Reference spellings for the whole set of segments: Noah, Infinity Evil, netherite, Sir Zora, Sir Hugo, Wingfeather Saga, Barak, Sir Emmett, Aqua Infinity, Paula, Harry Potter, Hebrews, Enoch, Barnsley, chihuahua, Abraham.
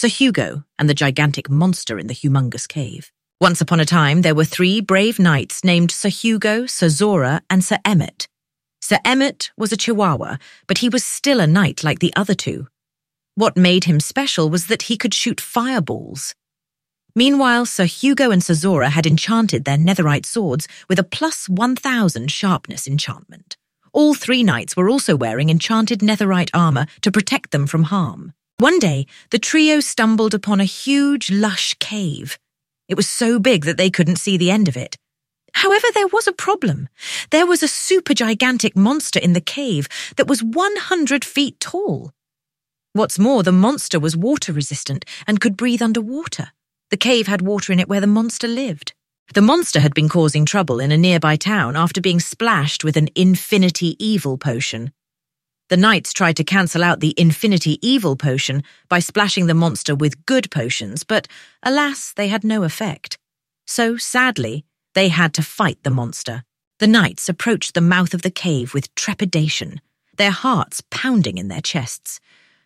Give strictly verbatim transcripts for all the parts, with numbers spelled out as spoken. Sir Hugo and the gigantic monster in the humongous cave. Once upon a time, there were three brave knights named Sir Hugo, Sir Zora, and Sir Emmett. Sir Emmett was a chihuahua, but he was still a knight like the other two. What made him special was that he could shoot fireballs. Meanwhile, Sir Hugo and Sir Zora had enchanted their netherite swords with a plus one thousand sharpness enchantment. All three knights were also wearing enchanted netherite armor to protect them from harm. One day, the trio stumbled upon a huge, lush cave. It was so big that they couldn't see the end of it. However, there was a problem. There was a supergigantic monster in the cave that was one hundred feet tall. What's more, the monster was water-resistant and could breathe underwater. The cave had water in it where the monster lived. The monster had been causing trouble in a nearby town after being splashed with an Infinity Evil potion. The knights tried to cancel out the Infinity Evil potion by splashing the monster with good potions, but alas, they had no effect. So, sadly, they had to fight the monster. The knights approached the mouth of the cave with trepidation, their hearts pounding in their chests.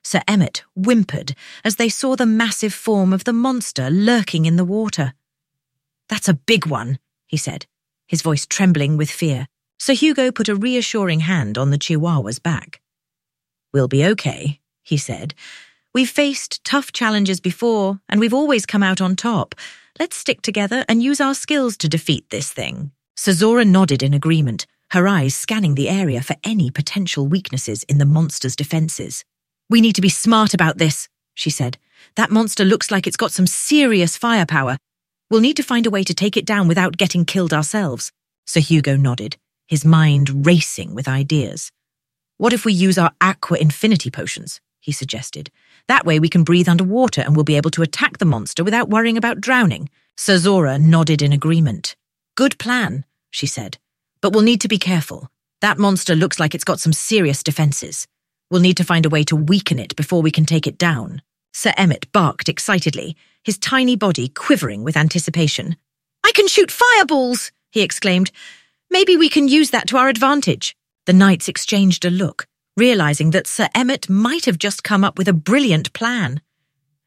Sir Emmett whimpered as they saw the massive form of the monster lurking in the water. "That's a big one," he said, his voice trembling with fear. Sir Hugo put a reassuring hand on the chihuahua's back. "We'll be okay," he said. "We've faced tough challenges before, and we've always come out on top. Let's stick together and use our skills to defeat this thing." Sir Zora nodded in agreement, her eyes scanning the area for any potential weaknesses in the monster's defenses. "We need to be smart about this," she said. "That monster looks like it's got some serious firepower. We'll need to find a way to take it down without getting killed ourselves." Sir Hugo nodded, his mind racing with ideas. "What if we use our Aqua Infinity potions?" he suggested. "That way we can breathe underwater and we'll be able to attack the monster without worrying about drowning." Sir Zora nodded in agreement. "Good plan," she said. "But we'll need to be careful. That monster looks like it's got some serious defenses. We'll need to find a way to weaken it before we can take it down." Sir Emmett barked excitedly, his tiny body quivering with anticipation. "I can shoot fireballs!" he exclaimed. "Maybe we can use that to our advantage." The knights exchanged a look, realizing that Sir Emmett might have just come up with a brilliant plan.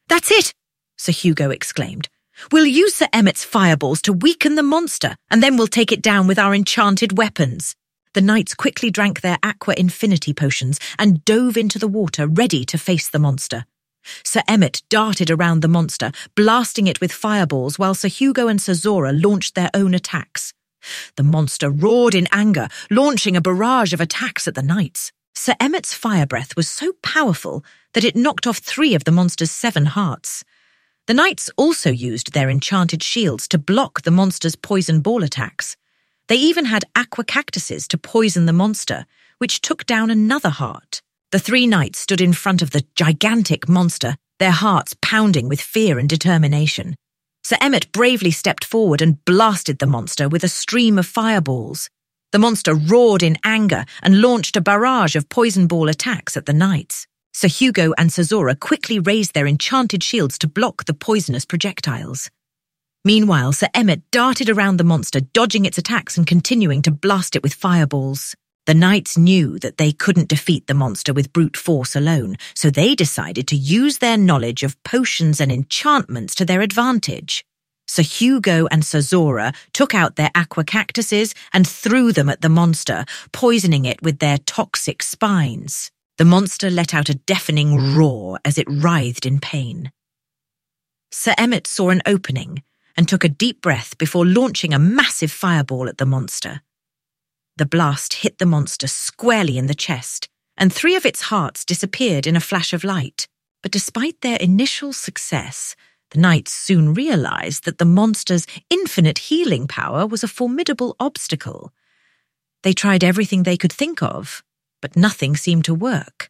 "That's it!" Sir Hugo exclaimed. "We'll use Sir Emmett's fireballs to weaken the monster, and then we'll take it down with our enchanted weapons." The knights quickly drank their Aqua Infinity potions and dove into the water, ready to face the monster. Sir Emmett darted around the monster, blasting it with fireballs while Sir Hugo and Sir Zora launched their own attacks. The monster roared in anger, launching a barrage of attacks at the knights. Sir Emmett's fire breath was so powerful that it knocked off three of the monster's seven hearts. The knights also used their enchanted shields to block the monster's poison ball attacks. They even had aqua cactuses to poison the monster, which took down another heart. The three knights stood in front of the gigantic monster, their hearts pounding with fear and determination. Sir Emmett bravely stepped forward and blasted the monster with a stream of fireballs. The monster roared in anger and launched a barrage of poison ball attacks at the knights. Sir Hugo and Sir Zora quickly raised their enchanted shields to block the poisonous projectiles. Meanwhile, Sir Emmett darted around the monster, dodging its attacks and continuing to blast it with fireballs. The knights knew that they couldn't defeat the monster with brute force alone, so they decided to use their knowledge of potions and enchantments to their advantage. Sir Hugo and Sir Zora took out their aqua cactuses and threw them at the monster, poisoning it with their toxic spines. The monster let out a deafening roar as it writhed in pain. Sir Emmett saw an opening and took a deep breath before launching a massive fireball at the monster. The blast hit the monster squarely in the chest, and three of its hearts disappeared in a flash of light. But despite their initial success, the knights soon realized that the monster's infinite healing power was a formidable obstacle. They tried everything they could think of, but nothing seemed to work.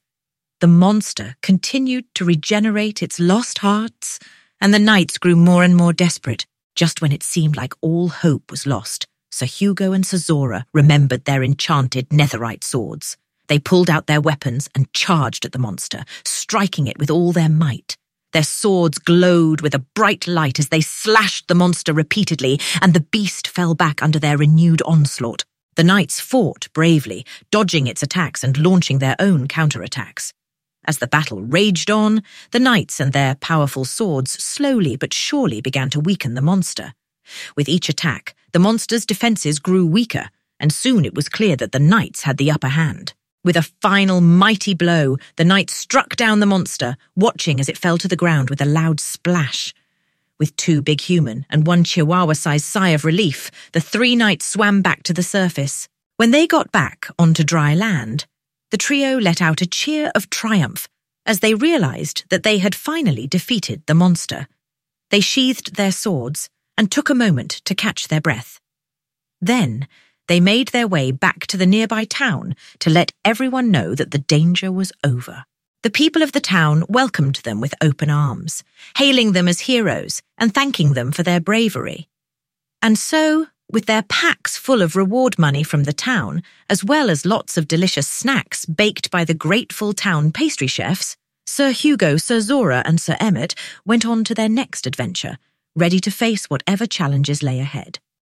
The monster continued to regenerate its lost hearts, and the knights grew more and more desperate, just when it seemed like all hope was lost. Sir Hugo and Sir Zora remembered their enchanted netherite swords. They pulled out their weapons and charged at the monster, striking it with all their might. Their swords glowed with a bright light as they slashed the monster repeatedly, and the beast fell back under their renewed onslaught. The knights fought bravely, dodging its attacks and launching their own counterattacks. As the battle raged on, the knights and their powerful swords slowly but surely began to weaken the monster. With each attack, the monster's defences grew weaker, and soon it was clear that the knights had the upper hand. With a final mighty blow, the knight struck down the monster, watching as it fell to the ground with a loud splash. With two big human and one chihuahua-sized sigh of relief, the three knights swam back to the surface. When they got back onto dry land, the trio let out a cheer of triumph as they realised that they had finally defeated the monster. They sheathed their swords and took a moment to catch their breath. Then they made their way back to the nearby town to let everyone know that the danger was over. The people of the town welcomed them with open arms, hailing them as heroes and thanking them for their bravery. And so, with their packs full of reward money from the town, as well as lots of delicious snacks baked by the grateful town pastry chefs, Sir Hugo, Sir Zora and Sir Emmett went on to their next adventure, ready to face whatever challenges lay ahead.